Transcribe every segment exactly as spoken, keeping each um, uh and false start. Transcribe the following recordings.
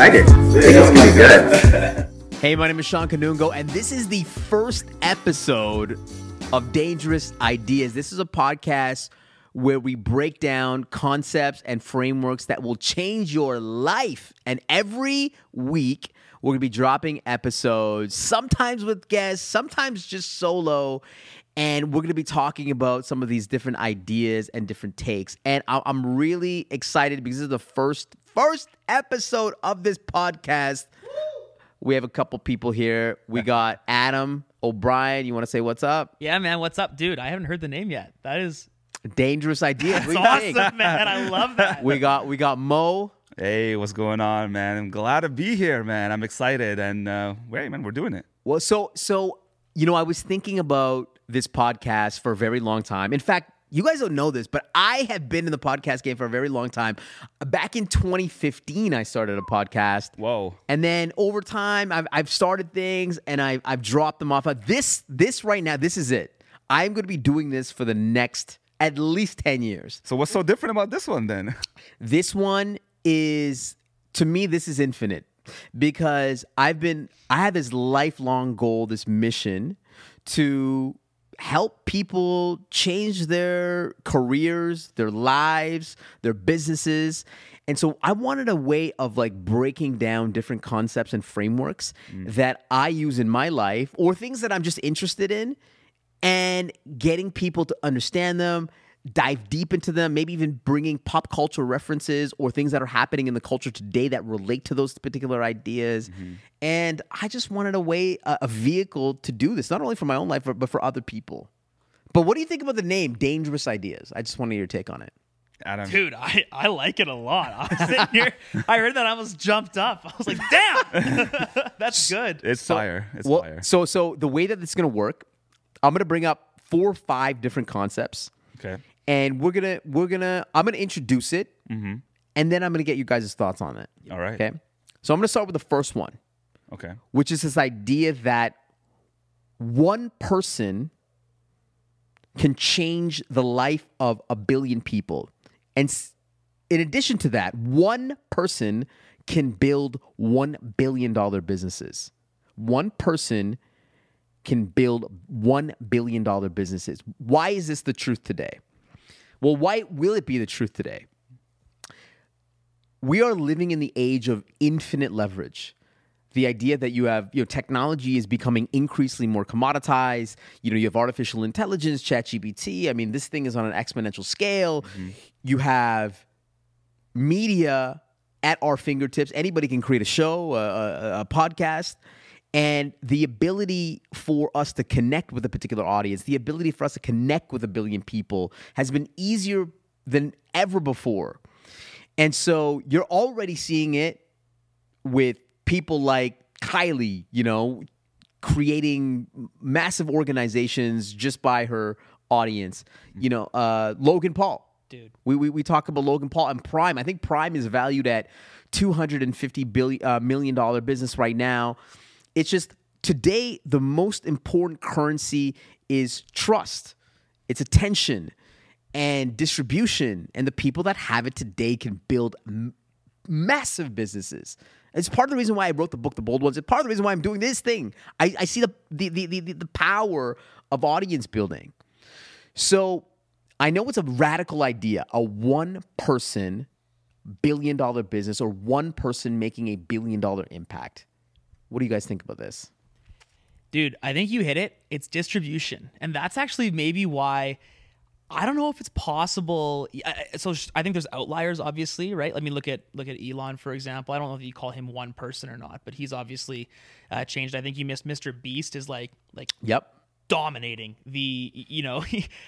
excited. I think it's going to be good. Hey, my name is Shaan Kanungo, and this is the first episode of Dangerous Ideas. This is a podcast where we break down concepts and frameworks that will change your life. And every week, we're going to be dropping episodes, sometimes with guests, sometimes just solo. And we're going to be talking about some of these different ideas and different takes. And I'm really excited because this is the first, first episode of this podcast. We have a couple people here. We got Adam O'Brien. You want to say what's up? Yeah, man. What's up, dude? I haven't heard the name yet. That is... Dangerous Ideas. That's awesome, think? man. I love that. We got we got Mo. Hey, what's going on, man? I'm glad to be here, man. I'm excited. And uh, wait, man, we're doing it. Well, so, so, you know, I was thinking about this podcast for a very long time. In fact, you guys don't know this, but I have been in the podcast game for a very long time. Back in twenty fifteen, I started a podcast. Whoa. And then over time, I've, I've started things and I've, I've dropped them off. This, this right now, this is it. I'm going to be doing this for the next at least ten years. So what's so different about this one then? This one is, to me, this is infinite because I've been, I have this lifelong goal, this mission to help people change their careers, their lives, their businesses. And so I wanted a way of like breaking down different concepts and frameworks mm. that I use in my life or things that I'm just interested in, and getting people to understand them, dive deep into them, maybe even bringing pop culture references or things that are happening in the culture today that relate to those particular ideas. Mm-hmm. And I just wanted a way, a, a vehicle to do this, not only for my own life, but for other people. But what do you think about the name, Dangerous Ideas? I just want to hear your take on it. Adam. Dude, I, I like it a lot. I was sitting here, I heard that, I almost jumped up. I was like, damn, that's good. It's so, fire, it's well, fire. So, so the way that it's going to work, I'm going to bring up four or five different concepts. Okay. And we're going to we're going to I'm going to introduce it. Mm-hmm. And then I'm going to get you guys' thoughts on it. All right. Okay. So I'm going to start with the first one. Okay. Which is this idea that one person can change the life of a billion people. And in addition to that, one person can build one billion dollars businesses. One person can build one billion dollars businesses. Why is this the truth today? Well, why will it be the truth today? We are living in the age of infinite leverage. The idea that you have, you know, technology is becoming increasingly more commoditized. You know, you have artificial intelligence, ChatGPT. I mean, this thing is on an exponential scale. Mm-hmm. You have media at our fingertips. Anybody can create a show, a, a, a podcast. And the ability for us to connect with a particular audience, the ability for us to connect with a billion people has been easier than ever before. And so you're already seeing it with people like Kylie, you know, creating massive organizations just by her audience. You know, uh, Logan Paul. Dude, we, we we talk about Logan Paul and Prime. I think Prime is valued at two hundred fifty billion dollars uh, million dollar business right now. It's just today the most important currency is trust. It's attention and distribution. And the people that have it today can build m- massive businesses. It's part of the reason why I wrote the book, The Bold Ones. It's part of the reason why I'm doing this thing. I, I see the the, the the the power of audience building. So I know it's a radical idea, a one-person billion-dollar business or one person making a billion-dollar impact. What do you guys think about this? Dude, I think you hit it. It's distribution. And that's actually maybe why, I don't know if it's possible. So I think there's outliers, obviously, right? Let me look at look at Elon, for example. I don't know if you call him one person or not, but he's obviously uh, changed. I think you missed Mister Beast is like, like yep. dominating the, you know,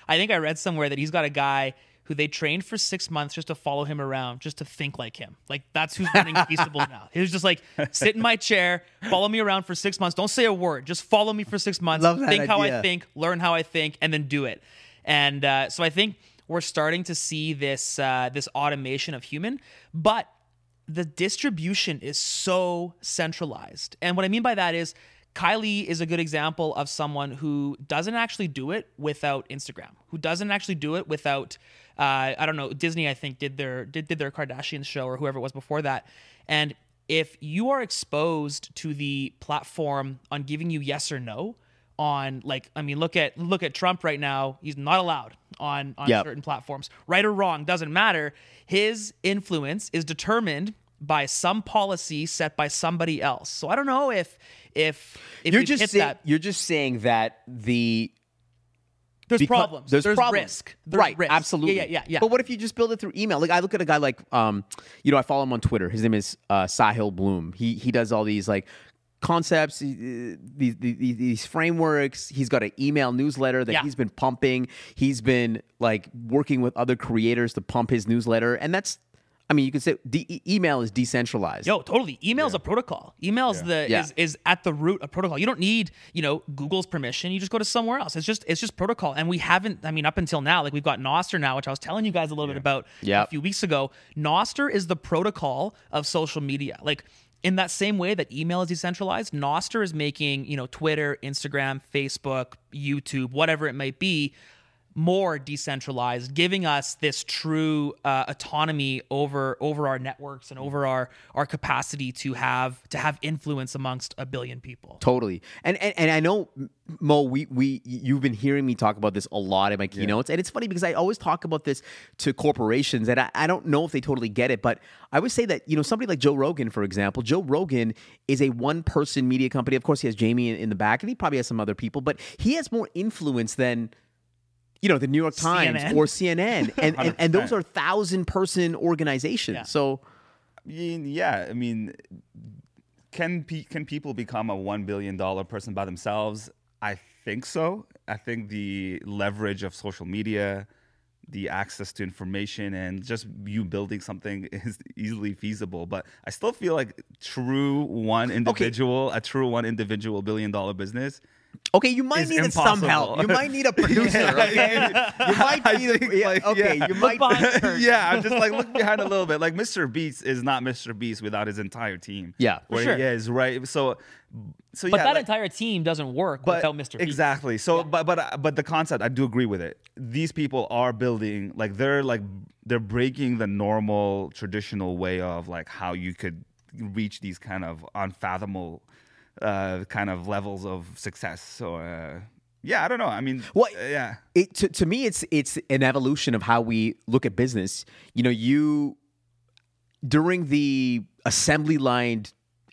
I think I read somewhere that he's got a guy who they trained for six months just to follow him around, just to think like him. Like, that's who's running Peaceable now. He was just like, sit in my chair, follow me around for six months. Don't say a word. Just follow me for six months. Love that think idea. How I think, learn how I think, and then do it. And uh, so I think we're starting to see this uh, this automation of human. But the distribution is so centralized. And what I mean by that is, Kylie is a good example of someone who doesn't actually do it without Instagram, who doesn't actually do it without, uh, I don't know, Disney, I think, did their did, did their Kardashian show or whoever it was before that. And if you are exposed to the platform on giving you yes or no on, like, I mean, look at look at Trump right now. He's not allowed on, on yep. certain platforms. Right or wrong, doesn't matter. His influence is determined by some policy set by somebody else. So I don't know if if, if you're just hit say, that. You're just saying that the there's because, problems. There's, there's problems. risk. There's right. Risk. Absolutely. Yeah, yeah, yeah, yeah. But what if you just build it through email? Like I look at a guy like, um, you know, I follow him on Twitter. His name is uh, Sahil Bloom. He he does all these like concepts, these, these, these frameworks. He's got an email newsletter that yeah. he's been pumping. He's been like working with other creators to pump his newsletter, and that's. I mean, you could say de- email is decentralized. Yo, totally. Email is yeah. a protocol. Email is yeah. the yeah. is is at the root a protocol. You don't need, you know, Google's permission. You just go to somewhere else. It's just it's just protocol. And we haven't. I mean, up until now, like we've got Nostr now, which I was telling you guys a little yeah. bit about yep. a few weeks ago. Nostr is the protocol of social media. Like in that same way that email is decentralized, Nostr is making, you know, Twitter, Instagram, Facebook, YouTube, whatever it might be, more decentralized, giving us this true uh, autonomy over over our networks and over our our capacity to have to have influence amongst a billion people. Totally. And and, and I know, Mo, we we you've been hearing me talk about this a lot in my keynotes. Yeah. And it's funny because I always talk about this to corporations, and I, I don't know if they totally get it, but I would say that, you know, somebody like Joe Rogan, for example, Joe Rogan is a one-person media company. Of course, he has Jamie in, in the back, and he probably has some other people, but he has more influence than, you know, the New York Times C N N or C N N, and, and, and those are thousand-person organizations. Yeah. So, yeah, I mean, can pe- can people become a one billion dollar person by themselves? I think so. I think the leverage of social media, the access to information, and just you building something is easily feasible. But I still feel like true one individual, okay. a true one individual billion dollar business. Okay, you might need impossible. It somehow. You might need a producer. yeah, okay? yeah. You might need. Think, yeah, like, okay, yeah. you might. yeah, I'm just like look behind a little bit. Like Mister Beast is not Mister Beast without his entire team. Yeah, where sure. he is right. So, so but yeah, that like, entire team doesn't work but, without Mister Beast. Exactly. So, yeah. but but but the concept, I do agree with it. These people are building, like they're like they're breaking the normal traditional way of like how you could reach these kind of unfathomable. Uh, kind of levels of success, or uh, yeah, I don't know. I mean, well, uh, yeah. It, to to me, it's it's an evolution of how we look at business. You know, you during the assembly line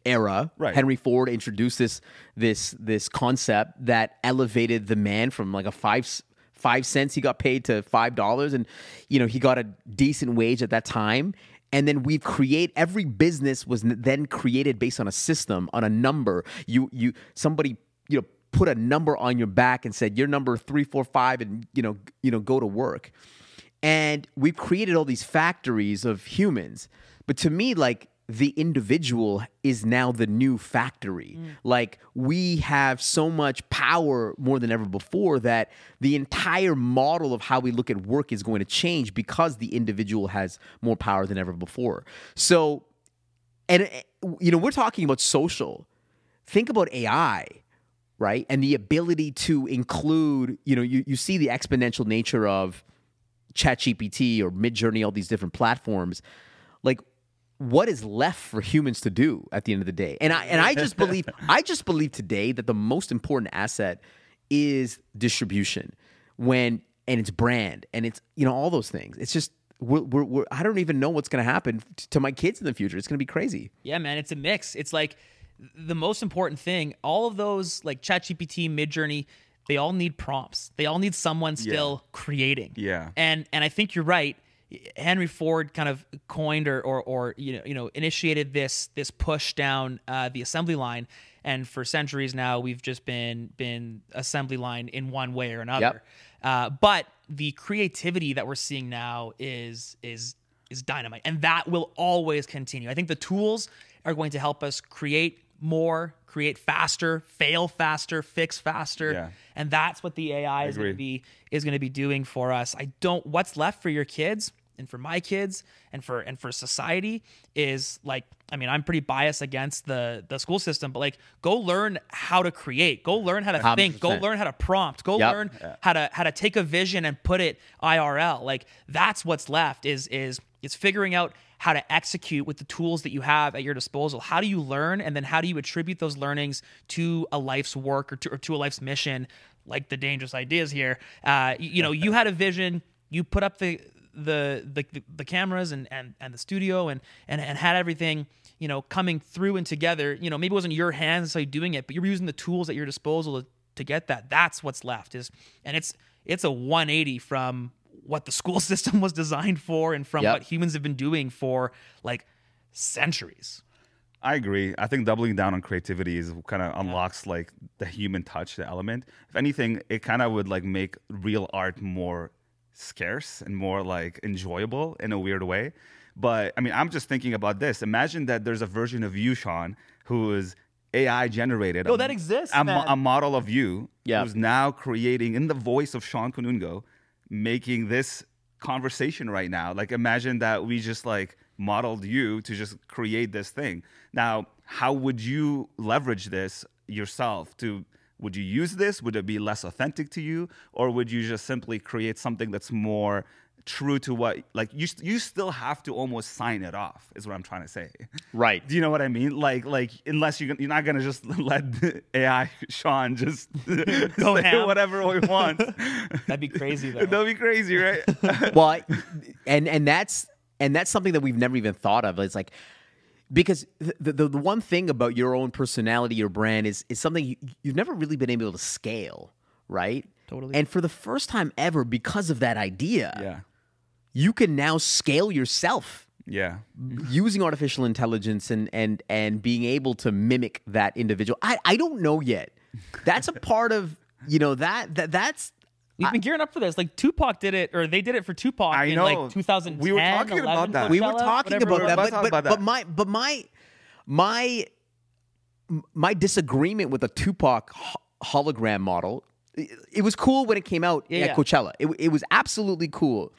era, right. Henry Ford introduced this this this concept that elevated the man from like a five five cents he got paid to five dollars, and you know he got a decent wage at that time. And then we've create every business was then created based on a system, on a number. You you somebody you know put a number on your back and said you're number three, four, five, and you know you know go to work. And we've created all these factories of humans. But to me, like the individual is now the new factory. Mm. Like we have so much power more than ever before that the entire model of how we look at work is going to change because the individual has more power than ever before. So, and you know, we're talking about social. Think about A I, right? And the ability to include, you know, you, you see the exponential nature of ChatGPT or MidJourney, all these different platforms. Like, what is left for humans to do at the end of the day? And I and I just believe I just believe today that the most important asset is distribution, when and it's brand and it's you know all those things. It's just we're, we're, we're I don't even know what's going to happen to my kids in the future. It's going to be crazy. Yeah, man, it's a mix. It's like the most important thing. All of those like ChatGPT, MidJourney, they all need prompts. They all need someone still yeah. creating. Yeah, and and I think you're right. Henry Ford kind of coined or, or, or you know, you know, initiated this this push down uh, the assembly line, and for centuries now we've just been been assembly line in one way or another. Yep. Uh, but the creativity that we're seeing now is is is dynamite, and that will always continue. I think the tools are going to help us create more, create faster, fail faster, fix faster. Yeah. And that's what the A I is going to be is going to be doing for us. I don't. What's left for your kids? and for my kids and for and for society is like, I mean, I'm pretty biased against the the school system, but like, go learn how to create, go learn how to one hundred percent think, go learn how to prompt, go yep. learn yeah. how to how to take a vision and put it I R L. Like, that's what's left is is it's figuring out how to execute with the tools that you have at your disposal. How do you learn? And then how do you attribute those learnings to a life's work or to, or to a life's mission, like the Dangerous Ideas here? Uh, you, you know, you had a vision, you put up the the the, the cameras and, and, and the studio and, and, and had everything, you know, coming through and together. You know, maybe it wasn't your hands necessarily doing it, but you were using the tools at your disposal to, to get that. That's what's left is, and it's it's a one eighty from what the school system was designed for and from yep. what humans have been doing for like centuries. I agree. I think doubling down on creativity is kind of unlocks yeah. like the human touch, the element. If anything, it kind of would like make real art more scarce and more like enjoyable in a weird way. But I mean, I'm just thinking about this. Imagine that there's a version of you, Shaan, who is A I generated. Oh, that exists. A, a model of you yeah. who's now creating in the voice of Shaan Kanungo, making this conversation right now. Like, imagine that we just like modeled you to just create this thing. Now, how would you leverage this yourself? To would you use this? Would it be less authentic to you, or would you just simply create something that's more true to what, like, you you still have to almost sign it off, is what I'm trying to say, right? Do you know what I mean? Like, like unless you, you're not gonna just let the A I Shaan just go say ham. Whatever we want. That'd be crazy though. That'd be crazy, right? Well, I, and and that's and that's something that we've never even thought of. It's like, because the, the the one thing about your own personality, your brand, is is something you, you've never really been able to scale, right? Totally. And for the first time ever, because of that idea, yeah. you can now scale yourself. Yeah. Using artificial intelligence and and and being able to mimic that individual. I, I don't know yet. That's a part of, you know, that that that's we've been gearing up for this. Like, Tupac did it, or they did it for Tupac I in know. like two thousand ten. We were talking about that. Coachella, we were talking about, we were that, but, but, about that. But my but my my my disagreement with a Tupac hologram model, it was cool when it came out yeah, at yeah. Coachella. It it was absolutely cool.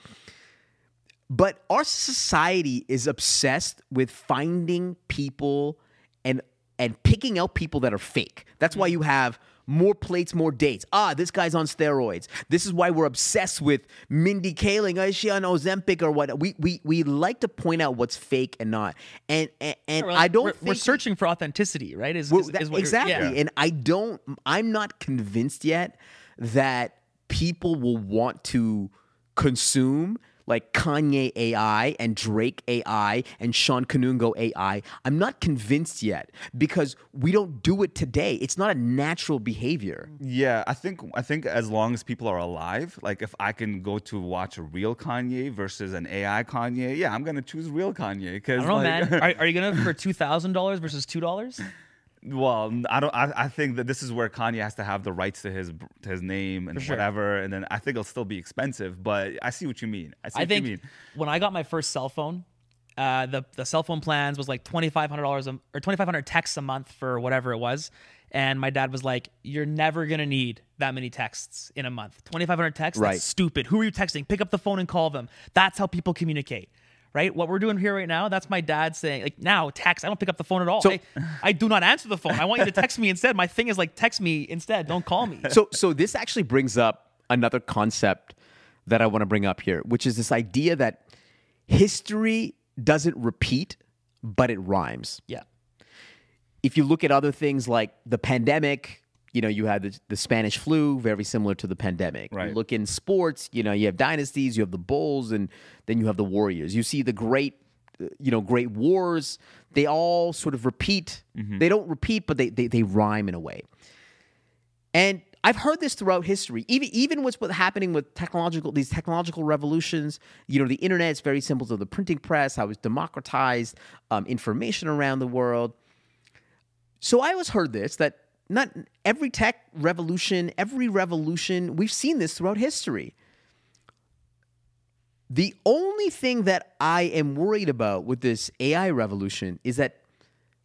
But our society is obsessed with finding people and and picking out people that are fake. That's why you have more plates, more dates. Ah, this guy's on steroids. This is why we're obsessed with Mindy Kaling. Is she on Ozempic or what? We we we like to point out what's fake and not. And and, and yeah, like, I don't we're, think we're searching for authenticity, right? Is, is, that, is what exactly. Yeah. And I don't. I'm not convinced yet that people will want to consume like Kanye A I and Drake A I and Shaan Kanungo A I. I'm not convinced yet because we don't do it today. It's not a natural behavior. Yeah, I think I think as long as people are alive, like if I can go to watch a real Kanye versus an A I Kanye, yeah, I'm gonna choose real Kanye. I don't know, like, man. Are, are you gonna for two thousand dollars versus two dollars? Well, I don't. I, I think that this is where Kanye has to have the rights to his to his name and sure. whatever, and then I think it'll still be expensive. But I see what you mean. I see I what think you mean. When I got my first cell phone, uh, the the cell phone plans was like twenty five hundred dollars or twenty five hundred texts a month for whatever it was, and my dad was like, "You're never gonna need that many texts in a month. Twenty five hundred texts. Right. That's stupid. Who are you texting? Pick up the phone and call them. That's how people communicate." Right? What we're doing here right now, that's my dad saying, like, now text. I don't pick up the phone at all. So, I, I do not answer the phone. I want you to text me instead. My thing is like, text me instead. Don't call me. So so this actually brings up another concept that I want to bring up here, which is this idea that history doesn't repeat, but it rhymes. Yeah. If you look at other things like the pandemic, you know, you had the, the Spanish flu, very similar to the pandemic. Right. You look in sports, you know, you have dynasties, you have the Bulls, and then you have the Warriors. You see the great, you know, great wars. They all sort of repeat. Mm-hmm. They don't repeat, but they, they they rhyme in a way. And I've heard this throughout history. Even even what's happening with technological these technological revolutions. You know, the internet is very simple to the printing press. How it's democratized um, information around the world. So I always heard this that. Not every tech revolution, every revolution, we've seen this throughout history. The only thing that I am worried about with this A I revolution is that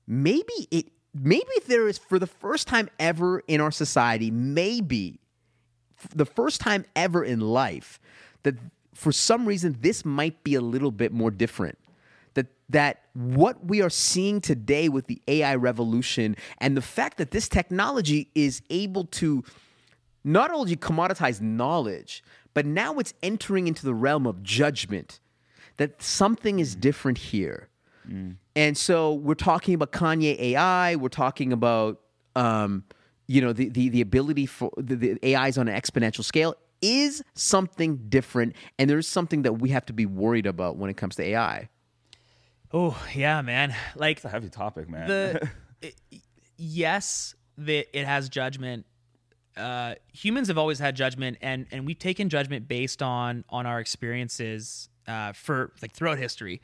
maybe it, maybe there is, for the first time ever in our society, maybe the first time ever in life, that for some reason, this might be a little bit more different. That that what we are seeing today with the A I revolution and the fact that this technology is able to not only commoditize knowledge, but now it's entering into the realm of judgment, that something is different here. Mm. And so we're talking about Kanye A I, we're talking about um, you know, the, the, the ability for the, the A Is on an exponential scale is something different, and there's something that we have to be worried about when it comes to A I. Oh, yeah, man. Like, it's a heavy topic, man. The, it, yes, the, it has judgment. Uh, humans have always had judgment, and, and we've taken judgment based on on our experiences uh, for like throughout history.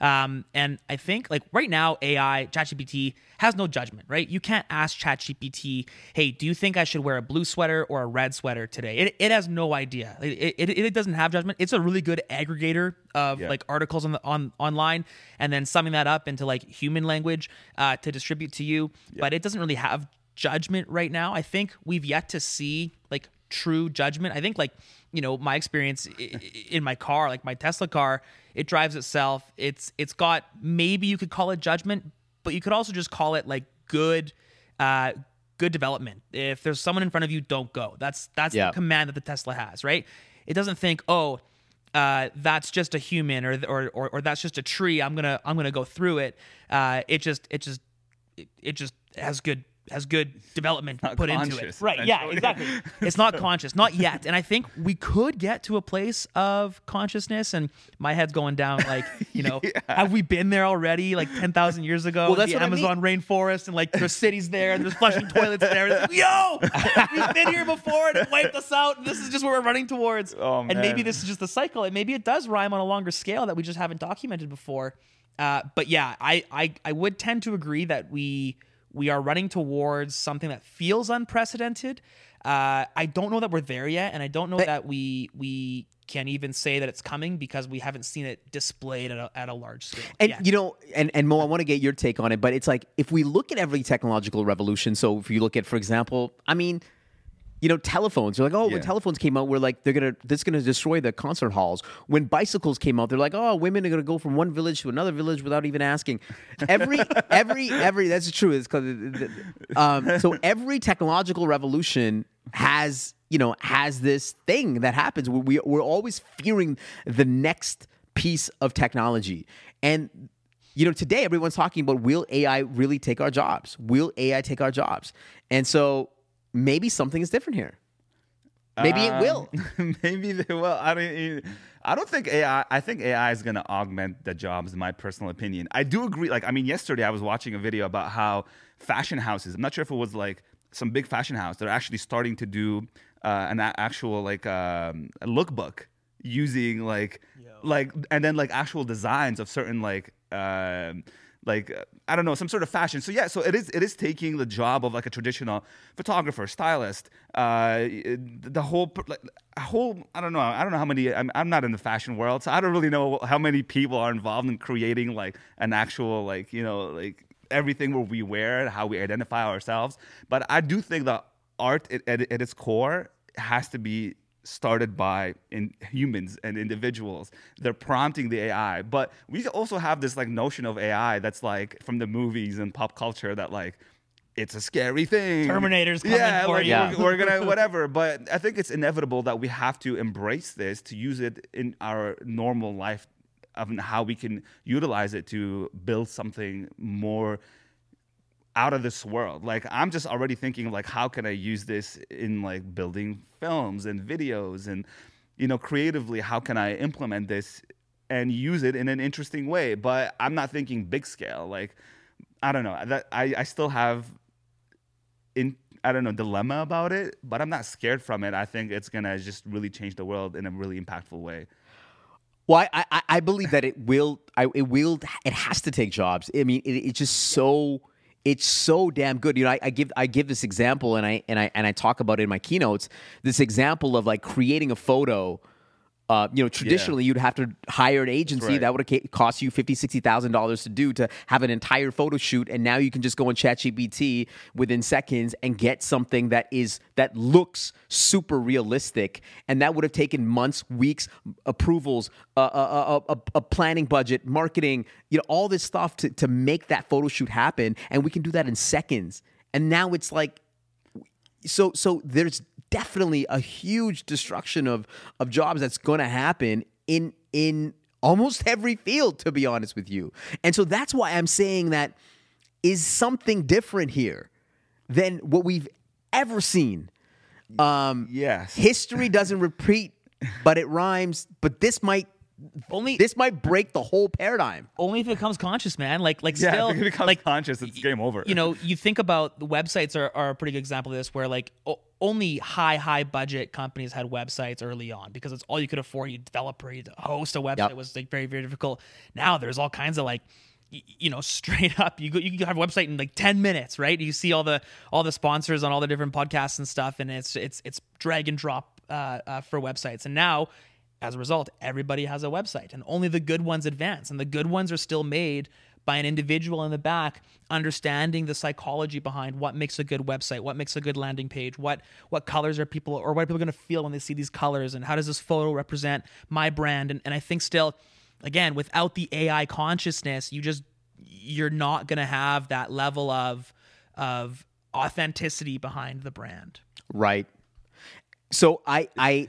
Um, and I think like right now, A I, ChatGPT has no judgment, right? You can't ask ChatGPT, hey, do you think I should wear a blue sweater or a red sweater today? It it has no idea. It it, it doesn't have judgment. It's a really good aggregator of yeah. like articles on the, on online, and then summing that up into like human language uh, to distribute to you. Yeah. But it doesn't really have judgment right now. I think we've yet to see like true judgment. I think like, you know, my experience in my car, like my Tesla car, it drives itself. It's it's got, maybe you could call it judgment, but you could also just call it like good, uh, good development. If there's someone in front of you, don't go. That's that's yeah. the command that the Tesla has, right? It doesn't think, oh, uh, that's just a human, or or or, or that's just a tree. I'm gonna I'm gonna go through it. Uh, it just it just it just has good. has good development put into it. Right, yeah, exactly. It's not conscious, not yet. And I think we could get to a place of consciousness, and my head's going down like, you know, yeah. have we been there already, like ten thousand years ago, well, that's the Amazon I mean. rainforest, and like there's cities there, and there's flushing toilets there. It's like, yo, we've been here before, and it wiped us out, and this is just what we're running towards. Oh, man. And maybe this is just the cycle, and maybe it does rhyme on a longer scale that we just haven't documented before. Uh, but yeah, I, I, I would tend to agree that we... We are running towards something that feels unprecedented. Uh, I don't know that we're there yet, and I don't know but, that we we can even say that it's coming, because we haven't seen it displayed at a, at a large scale. And yet. you know, and, and Mo, I want to get your take on it, but it's like, if we look at every technological revolution, so if you look at, for example, I mean, you know, telephones. You're like, oh, yeah. when telephones came out, we're like, they're gonna, this is gonna destroy the concert halls. When bicycles came out, they're like, oh, women are gonna go from one village to another village without even asking. Every, every, every. That's true. It's because, um, so every technological revolution has, you know, has this thing that happens. We we're always fearing the next piece of technology. And you know, today everyone's talking about, will A I really take our jobs? Will A I take our jobs? And so, maybe something is different here. Maybe um, it will. Maybe they will. I don't. I don't think AI. I think A I is going to augment the jobs, in my personal opinion. I do agree. Like, I mean, yesterday I was watching a video about how fashion houses, I'm not sure if it was like some big fashion house, they're actually starting to do uh, an actual like um, a lookbook using like Yo. like and then like actual designs of certain like. Uh, Like, uh, I don't know, some sort of fashion. So, yeah, so it is it is taking the job of, like, a traditional photographer, stylist, uh, the whole, like, a whole, I don't know, I don't know how many, I'm, I'm not in the fashion world, so I don't really know how many people are involved in creating, like, an actual, like, you know, like, everything where we wear and how we identify ourselves. But I do think that art, it, at, at its core, has to be started by in humans and individuals. They're prompting the A I, but we also have this like notion of A I that's like from the movies and pop culture that like it's a scary thing. Terminator's coming yeah, for like, you. Yeah, we're, we're gonna whatever. But I think it's inevitable that we have to embrace this, to use it in our normal life, of how we can utilize it to build something more out of this world. Like, I'm just already thinking like, how can I use this in like building films and videos, and, you know, creatively, how can I implement this and use it in an interesting way? But I'm not thinking big scale. Like, I don't know, that I, I still have in, I don't know, dilemma about it, but I'm not scared from it. I think it's gonna just really change the world in a really impactful way. Well, I, I, I believe that it will, I, it will, it has to take jobs. I mean, it, it's just so, It's so damn good. You know, I, I give I give this example, and I and I and I talk about it in my keynotes. This example of like creating a photo uh, Uh, you know, traditionally yeah. you'd have to hire an agency right. that would have cost you fifty thousand dollars, sixty thousand dollars to do, to have an entire photo shoot. And now you can just go on ChatGPT within seconds and get something that is that looks super realistic. And that would have taken months, weeks, approvals, a uh, uh, uh, uh, uh, planning budget, marketing, you know, all this stuff to to make that photo shoot happen. And we can do that in seconds. And now it's like, so so there's definitely a huge destruction of of jobs that's going to happen in in almost every field, to be honest with you. And so that's why I'm saying that is something different here than what we've ever seen. Um, yes, history doesn't repeat, but it rhymes. But this might. Only this might break the whole paradigm. Only if it becomes conscious, man. Like, like yeah, still, if it becomes like, conscious, it's game over. You know, you think about the websites are, are a pretty good example of this, where like o- only high, high budget companies had websites early on because it's all you could afford. You develop or you host a website. Yep. It was like very, very difficult. Now there's all kinds of like, you know, straight up, you go, you can have a website in like ten minutes, right? You see all the all the sponsors on all the different podcasts and stuff, and it's it's it's drag and drop uh, uh, for websites, and now. As a result, everybody has a website, and only the good ones advance. And the good ones are still made by an individual in the back, understanding the psychology behind what makes a good website, what makes a good landing page, what what colors are people, or what are people going to feel when they see these colors, and how does this photo represent my brand? And, and I think still, again, without the A I consciousness, you just you're not going to have that level of of authenticity behind the brand. Right. So I I.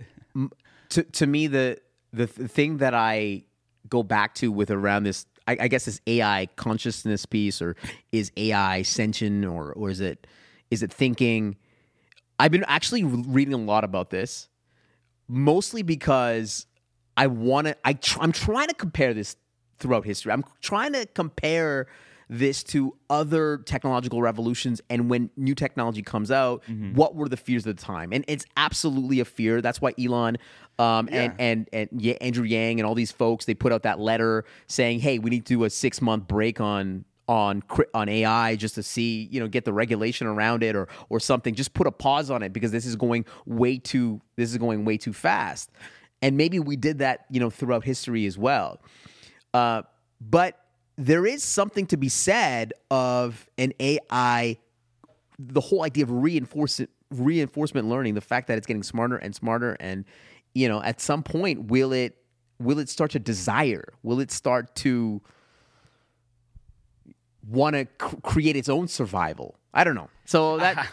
To to me, the, the the thing that I go back to with around this, I, I guess this A I consciousness piece, or is A I sentient, or or is it is it thinking? I've been actually reading a lot about this, mostly because I want to. I tr- I'm trying to compare this throughout history. I'm trying to compare this to other technological revolutions, and when new technology comes out, mm-hmm. what were the fears of the time? And it's absolutely a fear. That's why Elon um, yeah. and and and Andrew Yang and all these folks, they put out that letter saying, "Hey, we need to do a six month break on on on A I just to see, you know, get the regulation around it or or something. Just put a pause on it because this is going way too this is going way too fast." And maybe we did that, you know, throughout history as well, uh, but. There is something to be said of an A I, the whole idea of reinforcement reinforcement learning, the fact that it's getting smarter and smarter, and you know, at some point, will it will it start to desire? Will it start to want to cr- create its own survival? I don't know. So that. Uh-huh.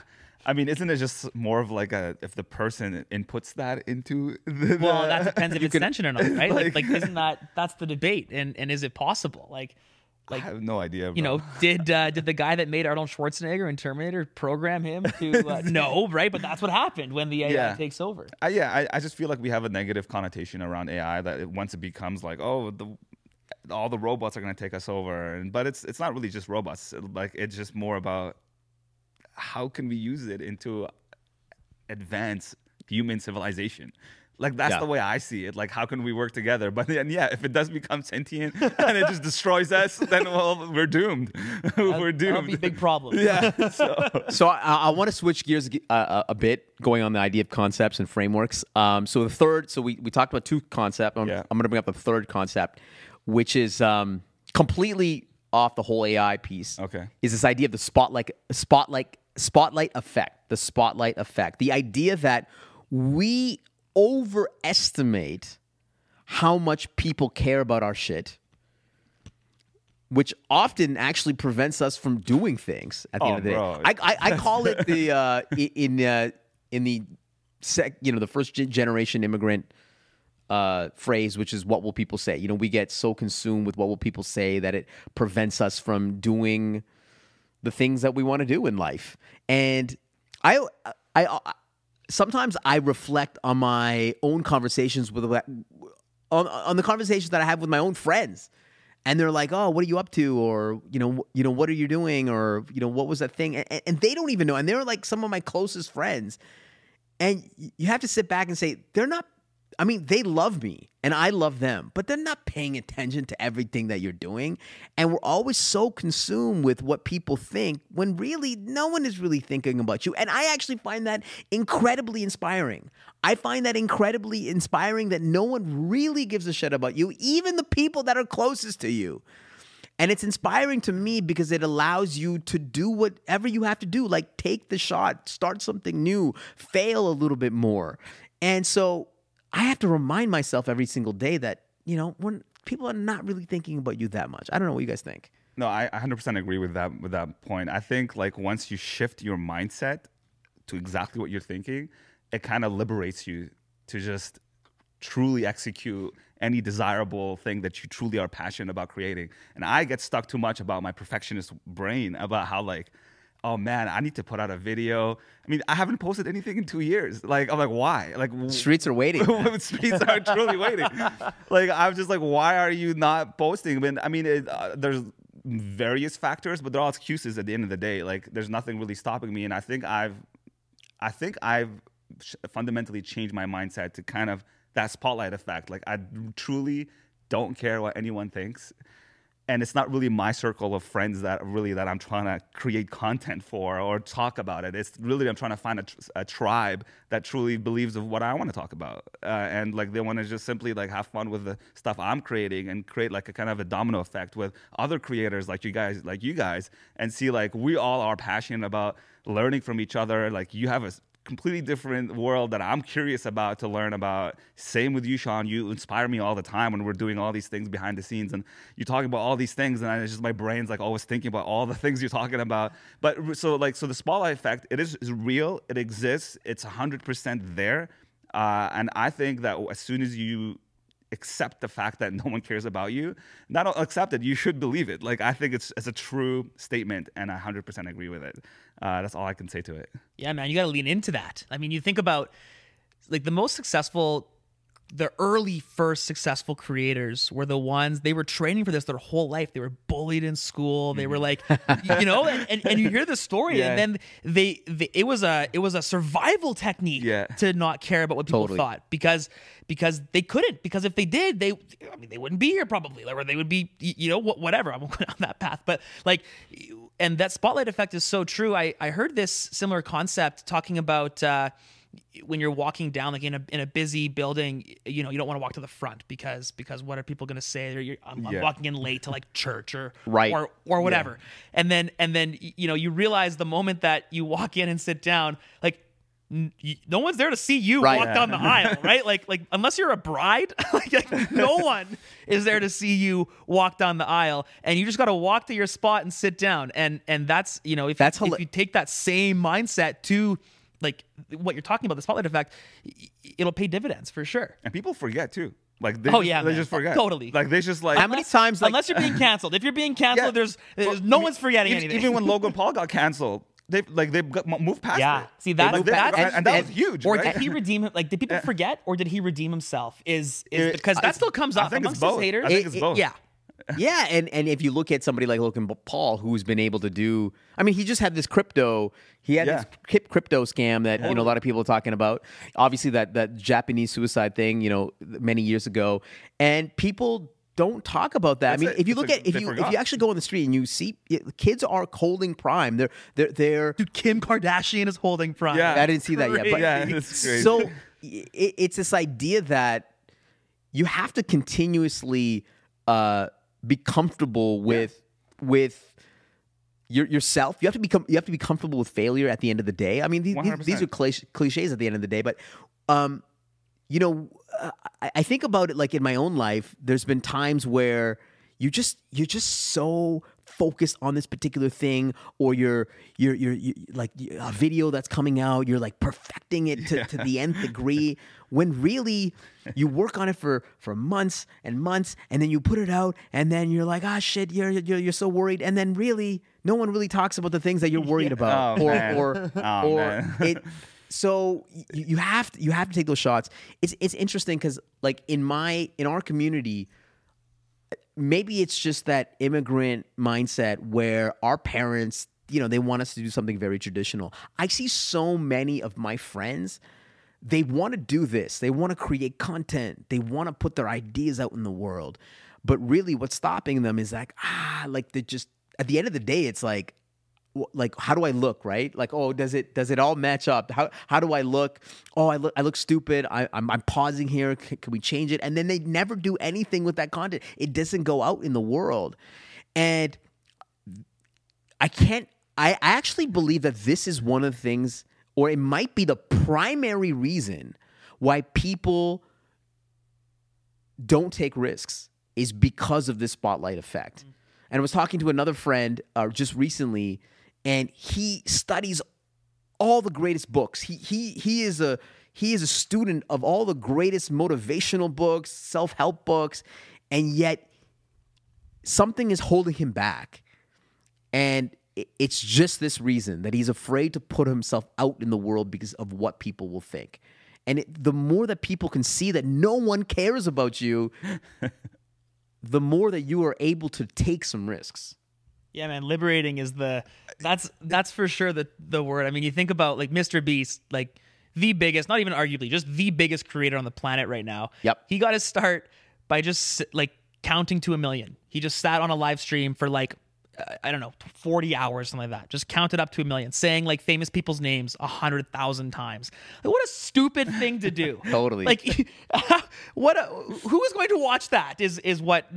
I mean, isn't it just more of like a if the person inputs that into the... Well, that depends if it's sentient or not, right? Like, like, like, isn't that... That's the debate, and and is it possible? Like, like I have no idea, bro. You know, did uh, did the guy that made Arnold Schwarzenegger in Terminator program him to... Uh, no, right? But that's what happened when the A I yeah. takes over. Uh, yeah, I, I just feel like we have a negative connotation around A I that it, once it becomes like, oh, the... all the robots are going to take us over. And But it's it's not really just robots. Like, it's just more about... how can we use it into advance human civilization? Like, that's yeah. the way I see it. Like, how can we work together? But then, yeah, if it does become sentient and it just destroys us, then well, we're doomed. we're doomed. That'll be a big problem. Yeah. So, so I, I want to switch gears uh, a bit, going on the idea of concepts and frameworks. Um, so the third, so we, we talked about two concepts. I'm, yeah. I'm going to bring up the third concept, which is um, completely off the whole A I piece. Okay. Is this idea of the spotlight spotlight Spotlight effect, the spotlight effect, the idea that we overestimate how much people care about our shit, which often actually prevents us from doing things at the oh, end of the day. Bro. I, I, I call it the uh, in uh, in the sec, you know, the first generation immigrant uh, phrase, which is what will people say? You know, we get so consumed with what will people say that it prevents us from doing the things that we want to do in life. And I, I, I sometimes I reflect on my own conversations with on, on the conversations that I have with my own friends, and they're like, "Oh, what are you up to?" Or you know, you know, what are you doing? Or you know, what was that thing? And, and they don't even know. And they're like some of my closest friends, and you have to sit back and say, they're not. I mean, they love me and I love them, but they're not paying attention to everything that you're doing. And we're always so consumed with what people think when really no one is really thinking about you. And I actually find that incredibly inspiring. I find that incredibly inspiring that no one really gives a shit about you, even the people that are closest to you. And it's inspiring to me because it allows you to do whatever you have to do, like take the shot, start something new, fail a little bit more. And so I have to remind myself every single day that, you know, when people are not really thinking about you that much. I don't know what you guys think. No, I one hundred percent agree with that with that point. I think like once you shift your mindset to exactly what you're thinking, it kind of liberates you to just truly execute any desirable thing that you truly are passionate about creating. And I get stuck too much about my perfectionist brain about how like, oh man, I need to put out a video. I mean, I haven't posted anything in two years. Like, I'm like, why? Like, streets are waiting. Streets are truly waiting. Like, I'm just like, why are you not posting? I mean, I mean, it, uh, there's various factors, but they're all excuses at the end of the day. Like, there's nothing really stopping me. And I think I've, I think I've fundamentally changed my mindset to kind of that spotlight effect. Like, I truly don't care what anyone thinks. And it's not really my circle of friends that really that I'm trying to create content for or talk about it. It's really I'm trying to find a, tr- a tribe that truly believes of what I want to talk about. Uh, and like they want to just simply like have fun with the stuff I'm creating and create like a kind of a domino effect with other creators like you guys, like you guys, and see like we all are passionate about learning from each other. Like you have a completely different world that I'm curious about to learn about. Same with you, Shaan. You inspire me all the time when we're doing all these things behind the scenes, and you're talking about all these things, and I, it's just my brain's like always thinking about all the things you're talking about. But so like so the spotlight effect, it is is real. It exists. It's one hundred percent there, uh, and I think that as soon as you accept the fact that no one cares about you, not accept it, you should believe it. Like I think it's it's a true statement, and I one hundred percent agree with it. Uh, that's all I can say to it. Yeah, man, you got to lean into that. I mean, you think about like the most successful, the early first successful creators were the ones, they were training for this their whole life. They were bullied in school. They were like, you know, and, and, and you hear the story, yeah. and then they, they it was a it was a survival technique yeah. to not care about what people totally. thought because. Because they couldn't. Because if they did, they, I mean, they wouldn't be here probably, or they would be, you know, whatever. I won't go down that path. But like, and that spotlight effect is so true. I, I heard this similar concept talking about uh, when you're walking down, like in a in a busy building, you know, you don't want to walk to the front because because what are people going to say? Or you're, I'm, yeah. I'm walking in late to like church or right. or or whatever. Yeah. And then and then you know you realize the moment that you walk in and sit down, like. No one's there to see you right. walk down the aisle, right? Like, like unless you're a bride, like, like no one is there to see you walk down the aisle, and you just got to walk to your spot and sit down. And and that's you know if that's you, hel- if you take that same mindset to like what you're talking about, the spotlight effect, it'll pay dividends for sure. And people forget too. Like they oh just, yeah, they man. just forget totally. Like they just like how many times? Like, unless you're being canceled. If you're being canceled, yeah, there's there's no I mean, one's forgetting even, anything. Even when Logan Paul got canceled. They like they moved past yeah. it. See that, like, that, that and that was huge. Or right? Did he redeem him? Like, did people forget, or did he redeem himself? Is is because that still comes up amongst his haters. I think it's both. Yeah, yeah, and and if you look at somebody like Logan Paul, who's been able to do, I mean, he just had this crypto. He had yeah. this crypto scam that yeah. you know a lot of people are talking about. Obviously, that that Japanese suicide thing, you know, many years ago, and people. Don't talk about that. That's I mean, it. if you it's look a, at if you forgot. if you actually go on the street and you see kids are holding Prime. They're they're they're dude. Kim Kardashian is holding Prime. Yeah, I didn't see crazy. that yet. But yeah, that's crazy. So it, it's this idea that you have to continuously uh, be comfortable with yeah. with your, yourself. You have to become you have to be comfortable with failure at the end of the day. I mean, these these, these are cliches at the end of the day, but. Um, You know, uh, I think about it like in my own life, there's been times where you just you're just so focused on this particular thing or you're you're you're, you're like a video that's coming out, you're like perfecting it to, yeah. to the nth degree when really you work on it for, for months and months and then you put it out and then you're like, ah, shit, you're you're, you're so worried. And then really no one really talks about the things that you're worried yeah. about oh, or, man. or oh, or man. it So you have to, you have to take those shots. It's it's interesting because like in my in our community, maybe it's just that immigrant mindset where our parents, you know, they want us to do something very traditional. I see so many of my friends they want to do this. They want to create content. They want to put their ideas out in the world. But really what's stopping them is like, ah, like they just, at the end of the day, it's like, like, how do I look, right? Like, oh, does it does it all match up? How how do I look? Oh, I look I look stupid. I, I'm I'm pausing here. Can, can we change it? And then they never do anything with that content. It doesn't go out in the world. And I can't, I actually believe that this is one of the things, or it might be the primary reason why people don't take risks, is because of this spotlight effect. Mm-hmm. And I was talking to another friend uh, just recently, and he studies all the greatest books. He he he is a he is a student of all the greatest motivational books, self-help books, and yet something is holding him back. And it's just this reason that he's afraid to put himself out in the world because of what people will think. And it, the more that people can see that no one cares about you, the more that you are able to take some risks. Yeah, man, liberating is the, that's that's for sure the the word. I mean, you think about like Mister Beast, like the biggest, not even arguably, just the biggest creator on the planet right now. Yep. He got his start by just like counting to a million. He just sat on a live stream for like, I don't know, forty hours, something like that. Just counted up to a million, saying like famous people's names a hundred thousand times. Like, what a stupid thing to do. Totally. Like, what? A, who is going to watch that? Is is what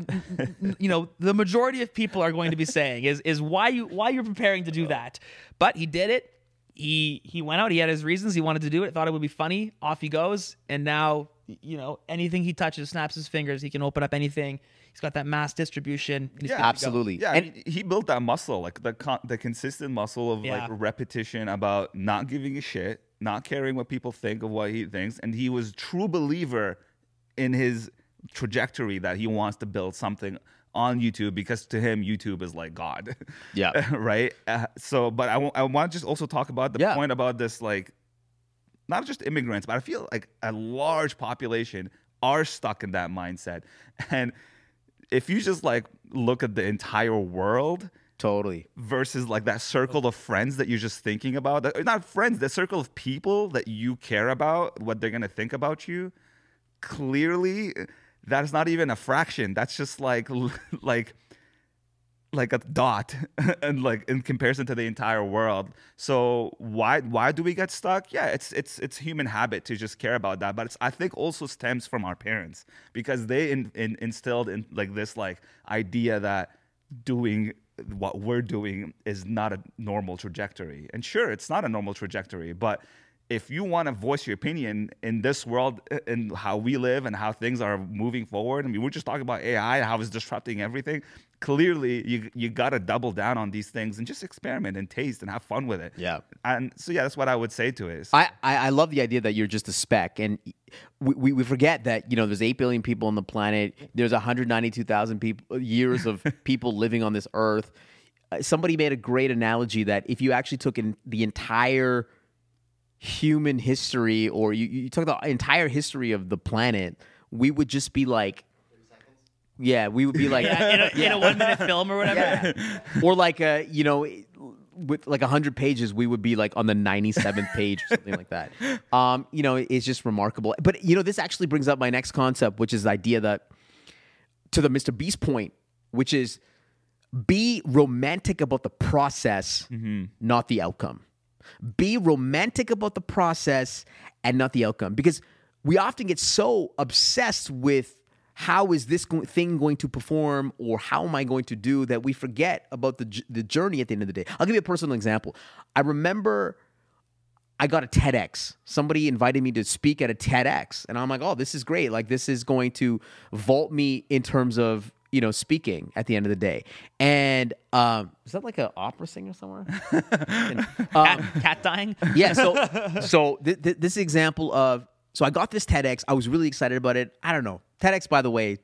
you know? The majority of people are going to be saying is is why you why you're preparing to do that. But he did it. He he went out. He had his reasons. He wanted to do it. Thought it would be funny. Off he goes. And now, you know, anything he touches, snaps his fingers. He can open up anything. He's got that mass distribution. And yeah, absolutely. Yeah, and I mean, he built that muscle, like the con- the consistent muscle of yeah. like repetition about not giving a shit, not caring what people think of what he thinks. And he was a true believer in his trajectory that he wants to build something on YouTube, because to him, YouTube is like God. Yeah. Right? Uh, so, but I, w- I want to just also talk about the yeah. point about this, like, not just immigrants, but I feel like a large population are stuck in that mindset. And if you just like look at the entire world, totally, versus like that circle of friends that you're just thinking about, that, not friends, the circle of people that you care about, what they're gonna think about you, clearly that's not even a fraction. That's just like like like a dot, and like in comparison to the entire world. So why why do we get stuck? Yeah, it's it's it's human habit to just care about that, but it's, I think, also stems from our parents, because they in, in, instilled in like this like idea that doing what we're doing is not a normal trajectory. And sure, it's not a normal trajectory, but if you want to voice your opinion in this world and how we live and how things are moving forward, I mean, we're just talking about A I, how it's disrupting everything. Clearly, you you got to double down on these things and just experiment and taste and have fun with it. Yeah. And so, yeah, that's what I would say to it. I, I, I love the idea that you're just a speck. And we, we, we forget that, you know, there's eight billion people on the planet. There's one hundred ninety-two thousand people, years of people living on this earth. Uh, somebody made a great analogy that if you actually took in the entire human history, or you, you took the entire history of the planet, we would just be like, yeah, we would be like yeah, in, a, yeah. in a one minute film or whatever, yeah. or like a, you know, with like a hundred pages, we would be like on the ninety-seventh page or something like that. Um, you know, it's just remarkable. But you know, this actually brings up my next concept, which is the idea that, to the Mister Beast point, which is be romantic about the process, mm-hmm. not the outcome. Be romantic about the process and not the outcome, because we often get so obsessed with how is this go- thing going to perform, or how am I going to do, that we forget about the the journey at the end of the day. I'll give you a personal example. I remember I got a TEDx. Somebody invited me to speak at a TEDx, and I'm like, oh, this is great. Like, this is going to vault me in terms of, you know, speaking at the end of the day. And um, is that like an opera singer somewhere? um, cat, cat dying? Yeah, so so th- th- this example of, so I got this TEDx. I was really excited about it. I don't know. TEDx, by the way,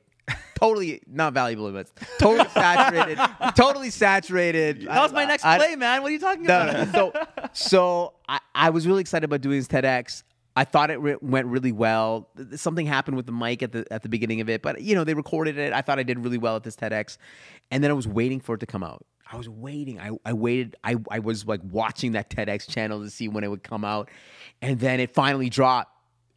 totally not valuable, but totally saturated. totally saturated. That was my next I, play, I, man. What are you talking no, about? No, so so I, I was really excited about doing this TEDx. I thought it re- went really well. Something happened with the mic at the at the beginning of it, but you know, they recorded it. I thought I did really well at this TEDx, and then I was waiting for it to come out. I was waiting. I, I waited. I, I was like watching that TEDx channel to see when it would come out, and then it finally dropped.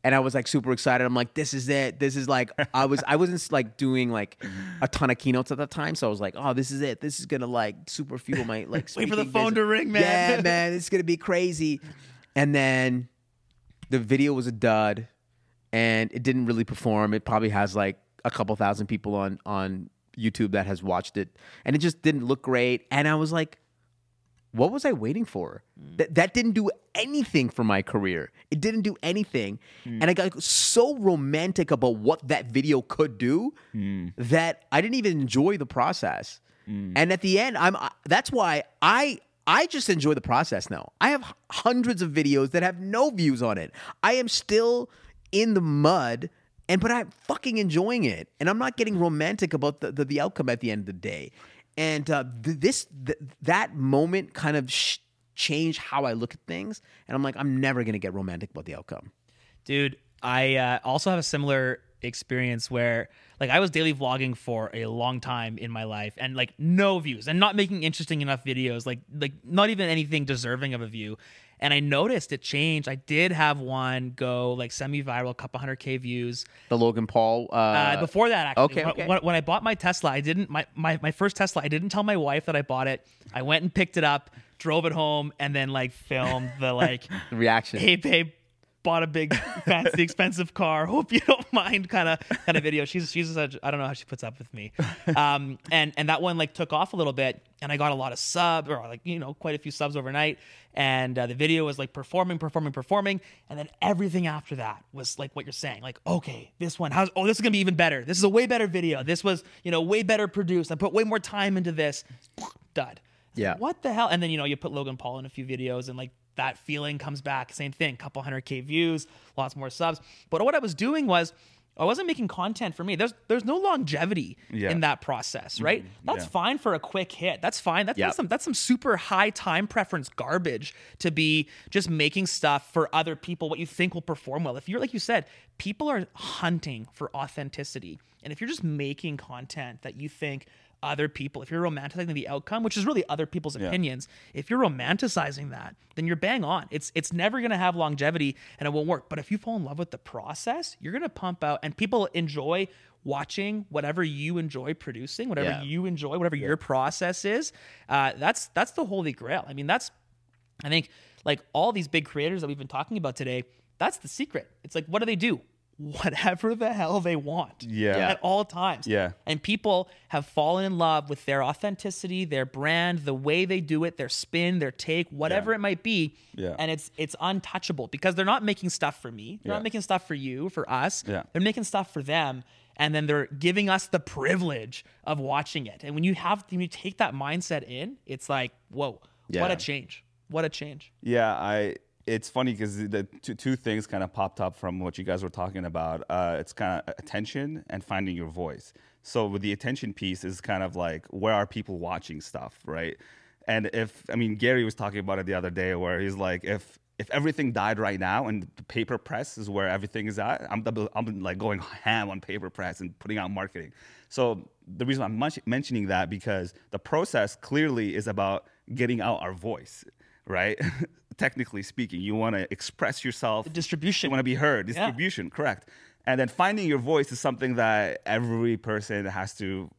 And I was like super excited. I'm like, this is it. This is like, I was, I wasn't like doing like a ton of keynotes at the time. So I was like, oh, this is it. This is going to like super fuel my like speaking. Wait for the phone business. to ring, man. Yeah, man. It's going to be crazy. And then the video was a dud and it didn't really perform. It probably has like a couple thousand people on, on YouTube that has watched it. And it just didn't look great. And I was like, what was I waiting for? Th- that didn't do anything for my career. It didn't do anything. Mm. And I got so romantic about what that video could do mm. that I didn't even enjoy the process. Mm. And at the end, I'm. Uh, that's why I I just enjoy the process now. I have h- hundreds of videos that have no views on it. I am still in the mud, and but I'm fucking enjoying it. And I'm not getting romantic about the, the, the outcome at the end of the day. And uh, th- this th- that moment kind of sh- changed how I look at things, and I'm like, I'm never gonna get romantic about the outcome. Dude, I uh, also have a similar experience where, like, I was daily vlogging for a long time in my life, and like no views, and not making interesting enough videos, like like not even anything deserving of a view. And I noticed it changed. I did have one go like semi-viral, a couple hundred K views. The Logan Paul. Uh, uh, before that, actually. Okay, when, okay. When, when I bought my Tesla, I didn't, my, my, my first Tesla, I didn't tell my wife that I bought it. I went and picked it up, drove it home, and then like filmed the like. the reaction. Hey, babe, bought a big, fancy, expensive car. Hope you don't mind kind of kind of video. She's, she's such, I don't know how she puts up with me. Um, and, and that one like took off a little bit. And I got a lot of sub or like, you know, quite a few subs overnight. And uh, the video was like performing, performing, performing. And then everything after that was like what you're saying. Like, okay, this one, how's, oh, this is going to be even better. This is a way better video. This was, you know, way better produced. I put way more time into this. Dud. Yeah. Like, what the hell? And then, you know, you put Logan Paul in a few videos and like that feeling comes back. Same thing. Couple hundred K views, lots more subs. But what I was doing was, I wasn't making content for me. There's there's no longevity yeah. in that process, right? Mm-hmm. That's yeah. fine for a quick hit. That's fine. That's, yep. that's some that's some super high time preference garbage to be just making stuff for other people, what you think will perform well. If you're, like you said, people are hunting for authenticity. And if you're just making content that you think other people, if you're romanticizing the outcome, which is really other people's yeah. opinions, if you're romanticizing that, then you're bang on. It's it's never going to have longevity and it won't work. But if you fall in love with the process, you're going to pump out, and people enjoy watching whatever you enjoy producing, whatever yeah. you enjoy, whatever yeah. your process is. Uh, that's that's the holy grail. I mean, that's, I think, like all these big creators that we've been talking about today, that's the secret. It's like, what do they do? Whatever the hell they want yeah. at all times. Yeah. And people have fallen in love with their authenticity, their brand, the way they do it, their spin, their take, whatever yeah. it might be. Yeah. And it's it's untouchable because they're not making stuff for me. They're yeah. not making stuff for you, for us. Yeah. They're making stuff for them. And then they're giving us the privilege of watching it. And when you have, when you take that mindset in, it's like, whoa, yeah. what a change. What a change. Yeah, I... It's funny because the two, two things kind of popped up from what you guys were talking about. Uh, it's kind of attention and finding your voice. So with the attention piece is kind of like, where are people watching stuff, right? And if, I mean, Gary was talking about it the other day where he's like, if if everything died right now and the paper press is where everything is at, I'm, I'm like going ham on paper press and putting out marketing. So the reason I'm mentioning that because the process clearly is about getting out our voice, right? Technically speaking, you want to express yourself. The distribution. You want to be heard. Distribution, yeah. correct. And then finding your voice is something that every person has to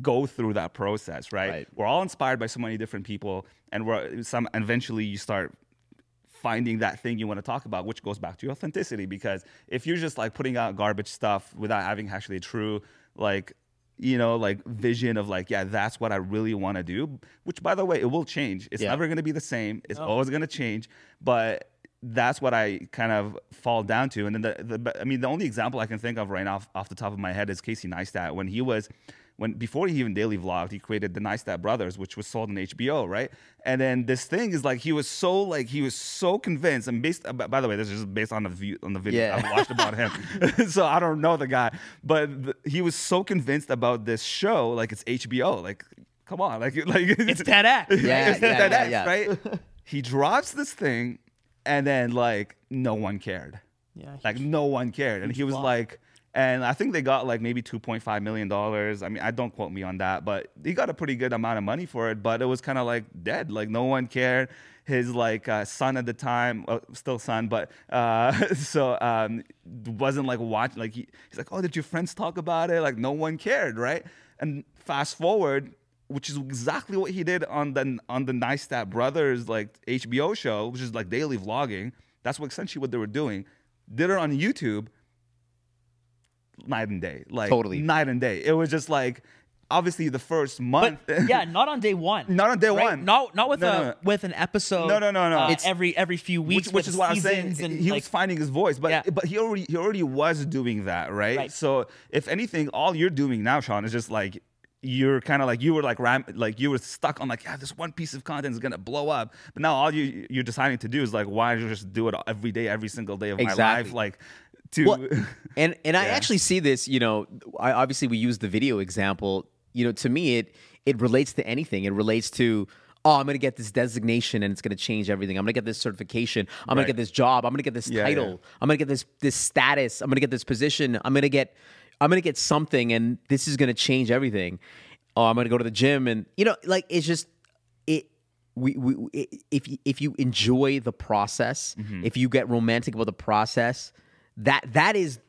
go through that process, right? right? We're all inspired by so many different people, and we're some. Eventually, you start finding that thing you want to talk about, which goes back to your authenticity. Because if you're just like putting out garbage stuff without having actually a true, like, you know, like vision of like, yeah, that's what I really want to do, which by the way, it will change. It's yeah. never going to be the same. It's no. always going to change, but that's what I kind of fall down to. And then the, the, I mean, the only example I can think of right now off, off the top of my head is Casey Neistat. When he was, when, before he even daily vlogged, he created the Neistat Brothers, which was sold on H B O. Right. And then this thing is like, he was so like, he was so convinced. And based, by the way, this is just based on the view on the video yeah. I've watched about him. So I don't know the guy, but the, he was so convinced about this show. Like it's H B O, like, come on. Like, like it's TEDx. Yeah, it's yeah, TEDx, yeah, yeah. right? He drops this thing. And then, like, no one cared. Yeah. Like, no one cared. And he was like, and I think they got, like, maybe two point five million dollars. I mean, I don't quote me on that, but he got a pretty good amount of money for it. But it was kind of, like, dead. Like, no one cared. his like uh, son at the time, well, still son, but uh, so um, wasn't like watching. Like he, he's like, oh, did your friends talk about it? Like no one cared, right? And fast forward, which is exactly what he did on the on the Neistat Brothers like H B O show, which is like daily vlogging. That's what essentially what they were doing. Did it on YouTube. Night and day, like totally night and day. It was just like, obviously the first month. But, yeah, not on day one. Not on day right? one. Not not with no, a no, no. with an episode. No, no, no, no. Uh, it's every every few weeks. Which, which is what I'm saying. And, he like, was finding his voice, but yeah. but he already he already was doing that, right? right? So if anything, all you're doing now, Shaan, is just like. You're kind of like you were like ram- like you were stuck on like yeah this one piece of content is gonna blow up, but now all you you're deciding to do is like why don't you just do it every day every single day of exactly. my life like to well, and and yeah. I actually see this, you know, I obviously we use the video example, you know, to me it it relates to anything. It relates to oh, I'm gonna get this designation and it's gonna change everything. I'm gonna get this certification. I'm right. gonna get this job. I'm gonna get this yeah, title. Yeah. I'm gonna get this this status. I'm gonna get this position. I'm gonna get. I'm going to get something and this is going to change everything. Oh, I'm going to go to the gym and, you know, like it's just, it. We, we it, if you, if you enjoy the process, mm-hmm. if you get romantic about the process, that that is,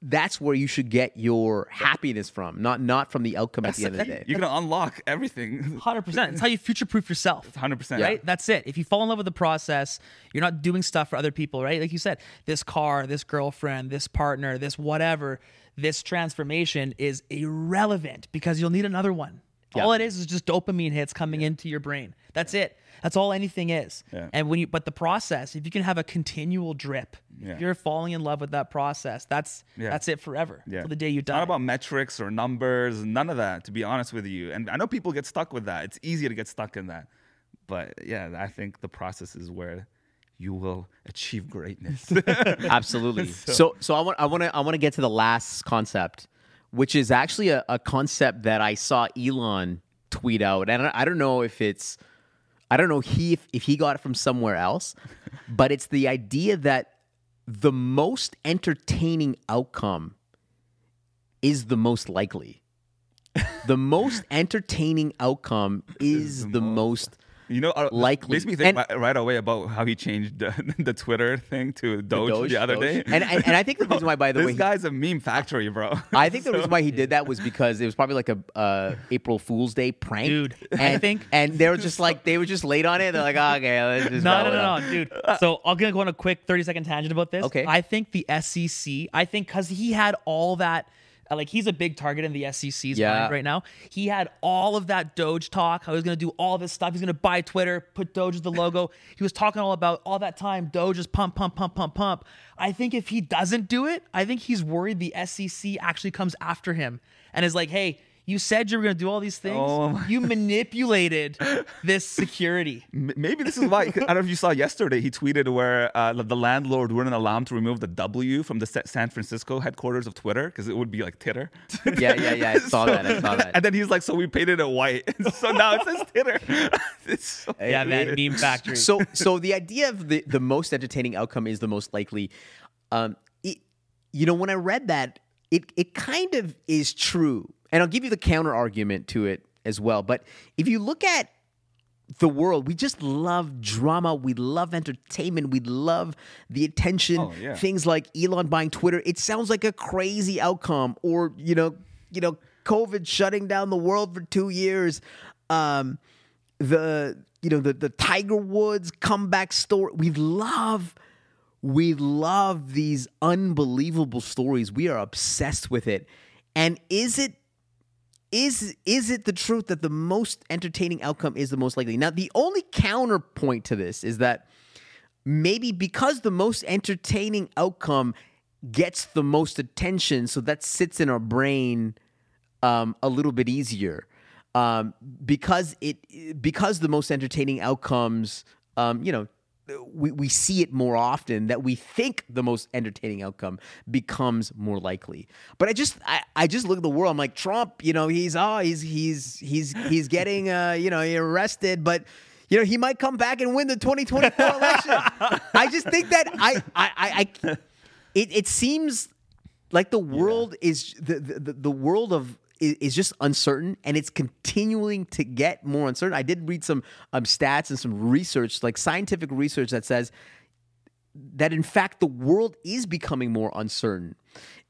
that's where you should get your happiness from, not not from the outcome that's at the end of the day. You're going to unlock everything. one hundred percent. It's how you future-proof yourself. one hundred percent. Right? Yeah. That's it. If you fall in love with the process, you're not doing stuff for other people, right? Like you said, this car, this girlfriend, this partner, this whatever, this transformation is irrelevant because you'll need another one. Yeah. All it is is just dopamine hits coming yeah. into your brain. That's yeah. it. That's all anything is. Yeah. And when you, but the process, if you can have a continual drip, yeah. if you're falling in love with that process, that's yeah. that's it forever. Yeah. Till the day you die. It's not about metrics or numbers, none of that, to be honest with you. And I know people get stuck with that. It's easy to get stuck in that. But yeah, I think the process is where you will achieve greatness. Absolutely. So, so, so I want, I want to, I want to get to the last concept, which is actually a, a concept that I saw Elon tweet out, and I, I don't know if it's, I don't know he if, if he got it from somewhere else, but it's the idea that the most entertaining outcome is the most likely. The most entertaining outcome is the, the most. most You know, uh, likely. Makes me think and, right away about how he changed the, the Twitter thing to Doge the, Doge, the other Doge. day. And, and and I think the reason why, by the this way, this guy's he, a meme factory, bro. I think so. The reason why he did that was because it was probably like a uh, April Fool's Day prank, dude. And, I think, and they were just like they were just late on it. They're like, oh, okay, let's just no, no, no, no, dude. So I'm gonna go on a quick thirty second tangent about this. Okay, I think the S E C. I think because he had all that. Like, he's a big target in the S E C's yeah. mind right now. He had all of that Doge talk, how he was going to do all this stuff. He's going to buy Twitter, put Doge as the logo. He was talking all about all that time, Doge is pump, pump, pump, pump, pump. I think if he doesn't do it, I think he's worried the S E C actually comes after him and is like, hey, you said you were going to do all these things. Oh. You manipulated this security. Maybe this is why. I don't know if you saw yesterday. He tweeted where uh, the landlord wouldn't allow him to remove the W from the San Francisco headquarters of Twitter because it would be like Titter. Yeah, yeah, yeah. I saw so, that. I saw that. And then he's like, so we painted it white. So now it says Titter. It's so yeah, weird. Man, meme factory. So so the idea of the, the most entertaining outcome is the most likely. Um, it, you know, when I read that, it it kind of is true. And I'll give you the counter argument to it as well. But if you look at the world, we just love drama. We love entertainment. We love the attention. Oh, yeah. Things like Elon buying Twitter. It sounds like a crazy outcome. Or, you know, you know, COVID shutting down the world for two years. Um, the, you know, the, the Tiger Woods comeback story. We love we love these unbelievable stories. We are obsessed with it. And is it Is is it the truth that the most entertaining outcome is the most likely? Now, the only counterpoint to this is that maybe because the most entertaining outcome gets the most attention, so that sits in our brain um, a little bit easier um, because it because the most entertaining outcomes, um, you know, we, we see it more often that we think the most entertaining outcome becomes more likely. But I just, I, I just look at the world. I'm like, Trump, you know, he's, oh, he's, he's, he's, he's getting, uh, you know, arrested, but you know, he might come back and win the twenty twenty-four election. I just think that I, I, I, I it, it seems like the world yeah. is the, the, the world of is just uncertain, and it's continuing to get more uncertain. I did read some um, stats and some research, like scientific research, that says that, in fact, the world is becoming more uncertain.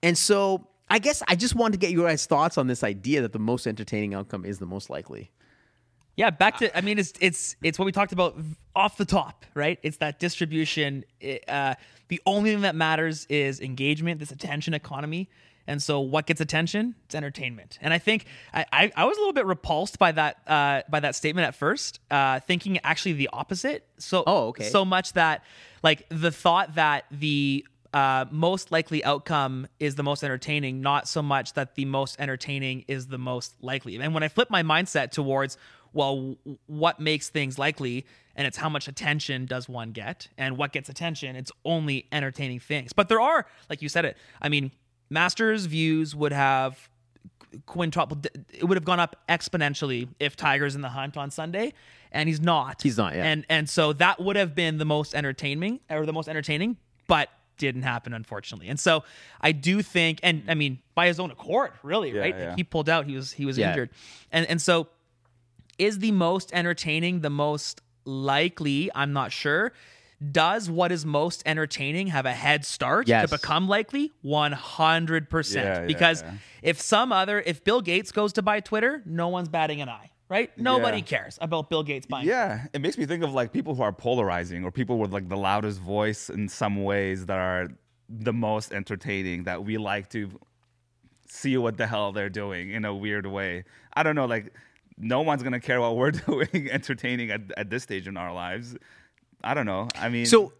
And so I guess I just wanted to get your guys' thoughts on this idea that the most entertaining outcome is the most likely. Yeah, back to, I mean, it's it's it's what we talked about off the top, right? It's that distribution. It, uh, the only thing that matters is engagement, this attention economy. And so what gets attention? It's entertainment. And I think I, I, I was a little bit repulsed by that uh, by that statement at first, uh, thinking actually the opposite. So, oh, okay. So much that, like, the thought that the uh, most likely outcome is the most entertaining, not so much that the most entertaining is the most likely. And when I flip my mindset towards, well, what makes things likely, and it's how much attention does one get, and what gets attention, it's only entertaining things. But there are, like you said it, I mean, Masters views would have quintuple, it would have gone up exponentially if Tiger's in the hunt on Sunday, and he's not. He's not, yeah. And and so that would have been the most entertaining, or the most entertaining, but didn't happen, unfortunately. And so I do think, and I mean, by his own accord, really, yeah, right? Yeah. Like, he pulled out, he was he was yeah. injured. And and so is the most entertaining the most likely? I'm not sure. Does what is most entertaining have a head start yes. to become likely? one hundred percent. Yeah, yeah, because yeah. if some other, if Bill Gates goes to buy Twitter, no one's batting an eye, right? Nobody yeah. cares about Bill Gates buying Yeah, Twitter. It makes me think of, like, people who are polarizing, or people with, like, the loudest voice in some ways that are the most entertaining, that we like to see what the hell they're doing in a weird way. I don't know, like, no one's going to care what we're doing entertaining at, at this stage in our lives. I don't know. I mean, so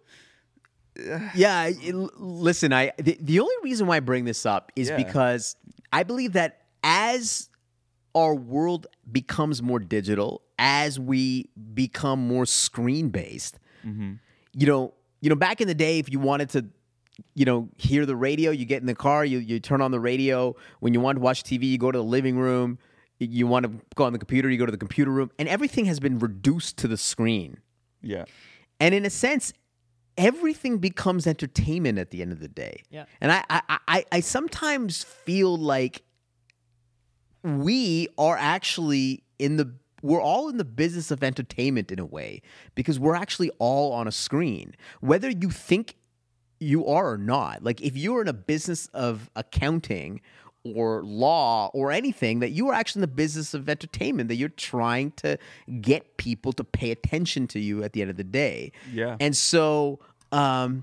yeah, it, listen, I, the, the only reason why I bring this up is yeah. because I believe that as our world becomes more digital, as we become more screen based, mm-hmm. you know, you know, back in the day, if you wanted to, you know, hear the radio, you get in the car, you, you turn on the radio. When you want to watch T V, you go to the living room. You want to go on the computer, you go to the computer room, and everything has been reduced to the screen. Yeah. And in a sense, everything becomes entertainment at the end of the day. Yeah. And I, I, I, I sometimes feel like we are actually in the we're all in the business of entertainment in a way, because we're actually all on a screen, whether you think you are or not. Like, if you're in a business of accounting or law or anything, that you are actually in the business of entertainment, that you're trying to get people to pay attention to you at the end of the day. Yeah. And so um,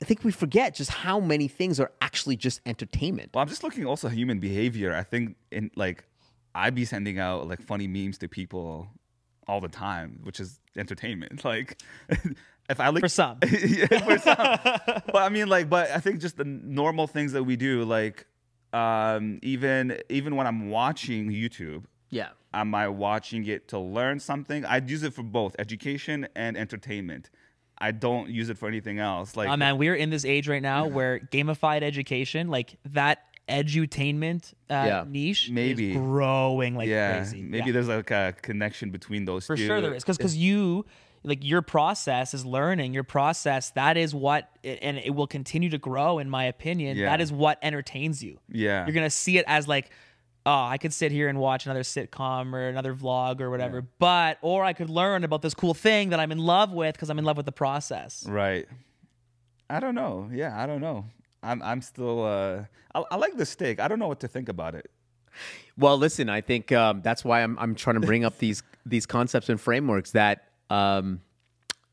I think we forget just how many things are actually just entertainment. Well, I'm just looking also at human behavior. I think in like I'd be sending out like funny memes to people all the time, which is entertainment. Like if I look for some. yeah, for some. But I mean like but I think just the normal things that we do, like Um, even even when I'm watching YouTube, yeah, am I watching it to learn something? I'd use it for both education and entertainment. I don't use it for anything else. Like, oh man, we're in this age right now yeah. where gamified education, like that edutainment uh, yeah. niche, maybe is growing like yeah. crazy. Maybe yeah. there's like a connection between those for two. For sure there is, because because you. Like your process is learning, your process, that is what, and it will continue to grow, in my opinion. Yeah. That is what entertains you. Yeah. You're going to see it as like, oh, I could sit here and watch another sitcom or another vlog or whatever, yeah. but, or I could learn about this cool thing that I'm in love with because I'm in love with the process. Right. I don't know. Yeah, I don't know. I'm I'm still, uh, I, I like the steak. I don't know what to think about it. Well, listen, I think um, that's why I'm I'm trying to bring up these these concepts and frameworks that, Um,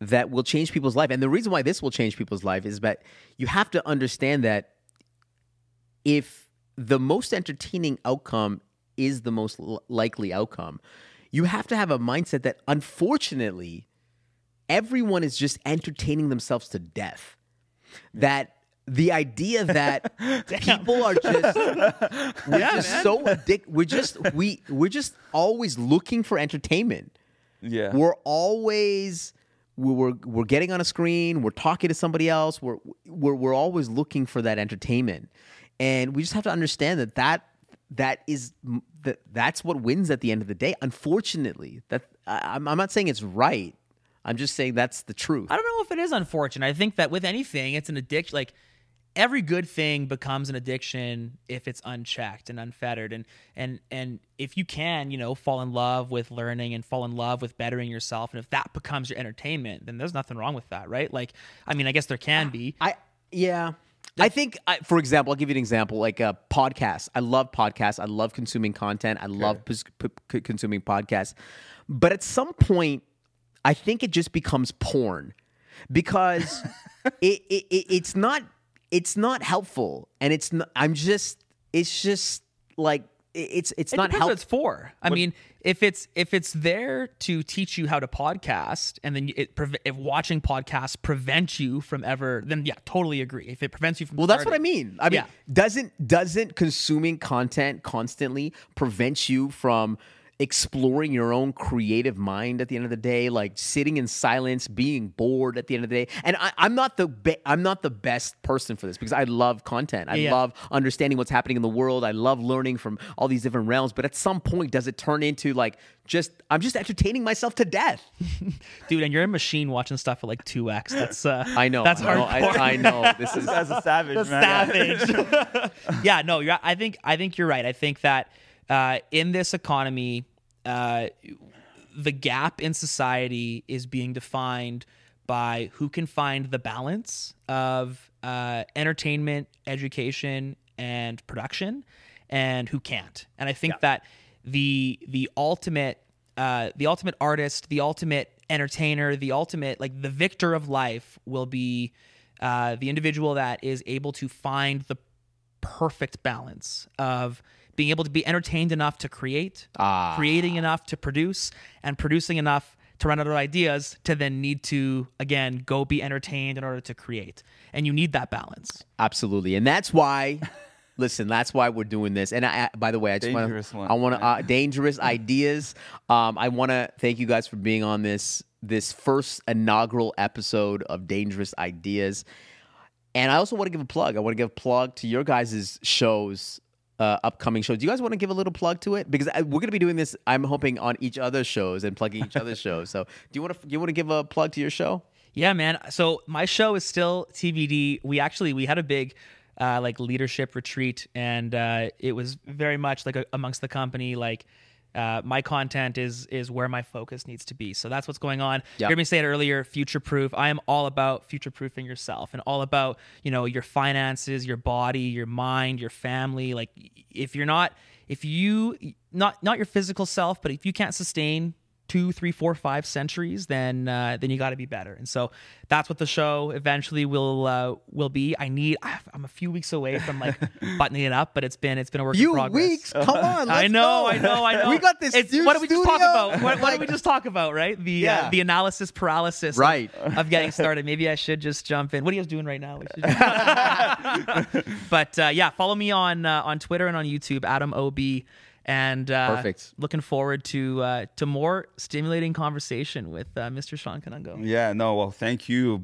that will change people's life. And the reason why this will change people's life is that you have to understand that if the most entertaining outcome is the most l- likely outcome, you have to have a mindset that, unfortunately, everyone is just entertaining themselves to death. Yeah. That the idea that people are just we're yeah, just man. so addicted. We're just we we're just always looking for entertainment. Yeah, we're always we're we're getting on a screen. We're talking to somebody else. We're we're we're always looking for that entertainment, and we just have to understand that that that is that that's what wins at the end of the day. Unfortunately, that I'm I'm not saying it's right. I'm just saying that's the truth. I don't know if it is unfortunate. I think that with anything, it's an addiction. Like every good thing becomes an addiction if it's unchecked and unfettered. And, and, and if you can, you know, fall in love with learning and fall in love with bettering yourself, and if that becomes your entertainment, then there's nothing wrong with that. Right. Like, I mean, I guess there can be. I, yeah. I think, I, for example, I'll give you an example, like uh, podcasts. I love podcasts. I love consuming content. I sure. love p- p- consuming podcasts. But at some point, I think it just becomes porn, because it, it, it it's not it's not helpful, and it's not, I'm just it's just like it, it's it's it not helpful. What it's for. I what? mean, if it's if it's there to teach you how to podcast, and then it if watching podcasts prevents you from ever, then yeah, totally agree. If it prevents you from well, starting, that's what I mean. I mean, yeah. doesn't doesn't consuming content constantly prevent you from exploring your own creative mind at the end of the day, like sitting in silence, being bored at the end of the day? And I, I'm not the be- I'm not the best person for this, because I love content. I yeah. love understanding what's happening in the world. I love learning from all these different realms. But at some point, does it turn into like just, I'm just entertaining myself to death? Dude, and you're a machine watching stuff at like two X. That's uh, I know. That's hard. I, I know. This is that's a savage. That's man. Savage. yeah. No. You're, I think. I think you're right. I think that uh, in this economy, Uh, the gap in society is being defined by who can find the balance of uh, entertainment, education, and production, and who can't. And I think yeah. that the the ultimate uh, the ultimate artist, the ultimate entertainer, the ultimate like the victor of life will be uh, the individual that is able to find the perfect balance of being able to be entertained enough to create, ah. creating enough to produce, and producing enough to run out of ideas to then need to, again, go be entertained in order to create. And you need that balance. Absolutely. And that's why, listen, that's why we're doing this. And I, I, by the way, I just want to, I want to, uh, dangerous ideas. Um, I want to thank you guys for being on this, this first inaugural episode of Dangerous Ideas. And I also want to give a plug. I want to give a plug to your guys' shows. Uh, upcoming shows. Do you guys want to give a little plug to it? Because I, we're going to be doing this, I'm hoping, on each other's shows and plugging each other's shows. So do you want to you want to give a plug to your show? Yeah, man. So my show is still T B D. We actually, we had a big uh, like leadership retreat, and uh, it was very much like a, amongst the company, like uh, my content is is where my focus needs to be. So that's what's going on. Yep. You heard me say it earlier, future proof. I am all about future proofing yourself, and all about, you know, your finances, your body, your mind, your family. Like, if you're not, if you, not not your physical self, but if you can't sustain two, three, four, five centuries, then uh, then you got to be better. And so that's what the show eventually will uh, will be. I need. I'm a few weeks away from like buttoning it up, but it's been it's been a work few in progress. Weeks. Come on. Let's I know. Go. I know. I know. We got this. It's, what did we studio? just talk about? What, what did we just talk about? Right. The yeah. uh, the analysis paralysis. Right. Of, of getting started. Maybe I should just jump in. What are you guys doing right now? We should but uh, yeah, follow me on uh, on Twitter and on YouTube, Adam O B. And uh, Perfect. looking forward to uh, to more stimulating conversation with uh, Mister Shaan Kanungo. Yeah, no, well, thank you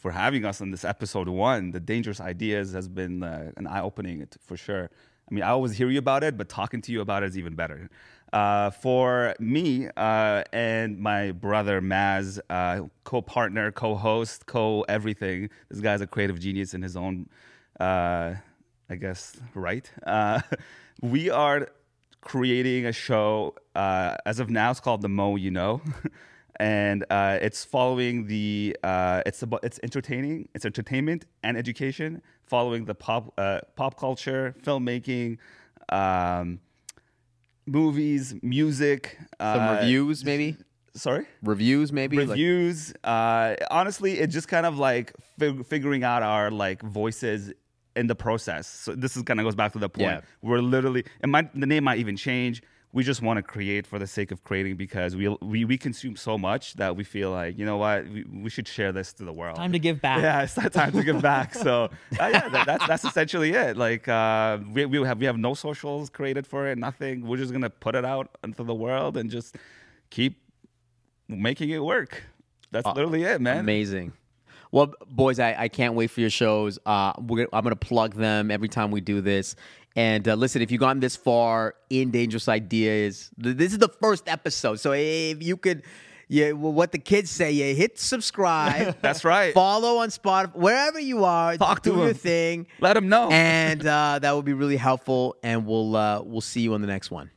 for having us on this episode one. The Dangerous Ideas has been uh, an eye-opening for sure. I mean, I always hear you about it, but talking to you about it is even better. Uh, for me uh, and my brother Maz, uh, co-partner, co-host, co-everything, this guy's a creative genius in his own, uh, I guess, right? Uh, we are... creating a show uh, as of now. It's called The Mo You Know, and uh, it's following the uh, it's about it's entertaining, it's entertainment and education, following the pop uh, pop culture, filmmaking, um, movies, music, some uh, reviews maybe. Sorry, reviews maybe reviews. Like- uh, honestly, it's just kind of like fig- figuring out our like voices in the process. So this is kind of goes back to the point. Yeah. We're literally, and my, the name might even change. We just want to create for the sake of creating, because we we we consume so much that we feel like, you know what, we, we should share this to the world. Time to give back. Yeah, it's time to give back. So uh, yeah, that, that's that's essentially it. Like uh, we we have we have no socials created for it, nothing. We're just gonna put it out into the world and just keep making it work. That's uh, literally it, man. Amazing. Well, boys, I, I can't wait for your shows. Uh, we're, I'm going to plug them every time we do this. And uh, listen, if you've gotten this far in Dangerous Ideas, th- this is the first episode. So if you could you, what the kids say, you hit subscribe. That's right. Follow on Spotify, wherever you are. Talk to them. Do your thing. Let them know. And uh, that would be really helpful. And we'll uh, we'll see you on the next one.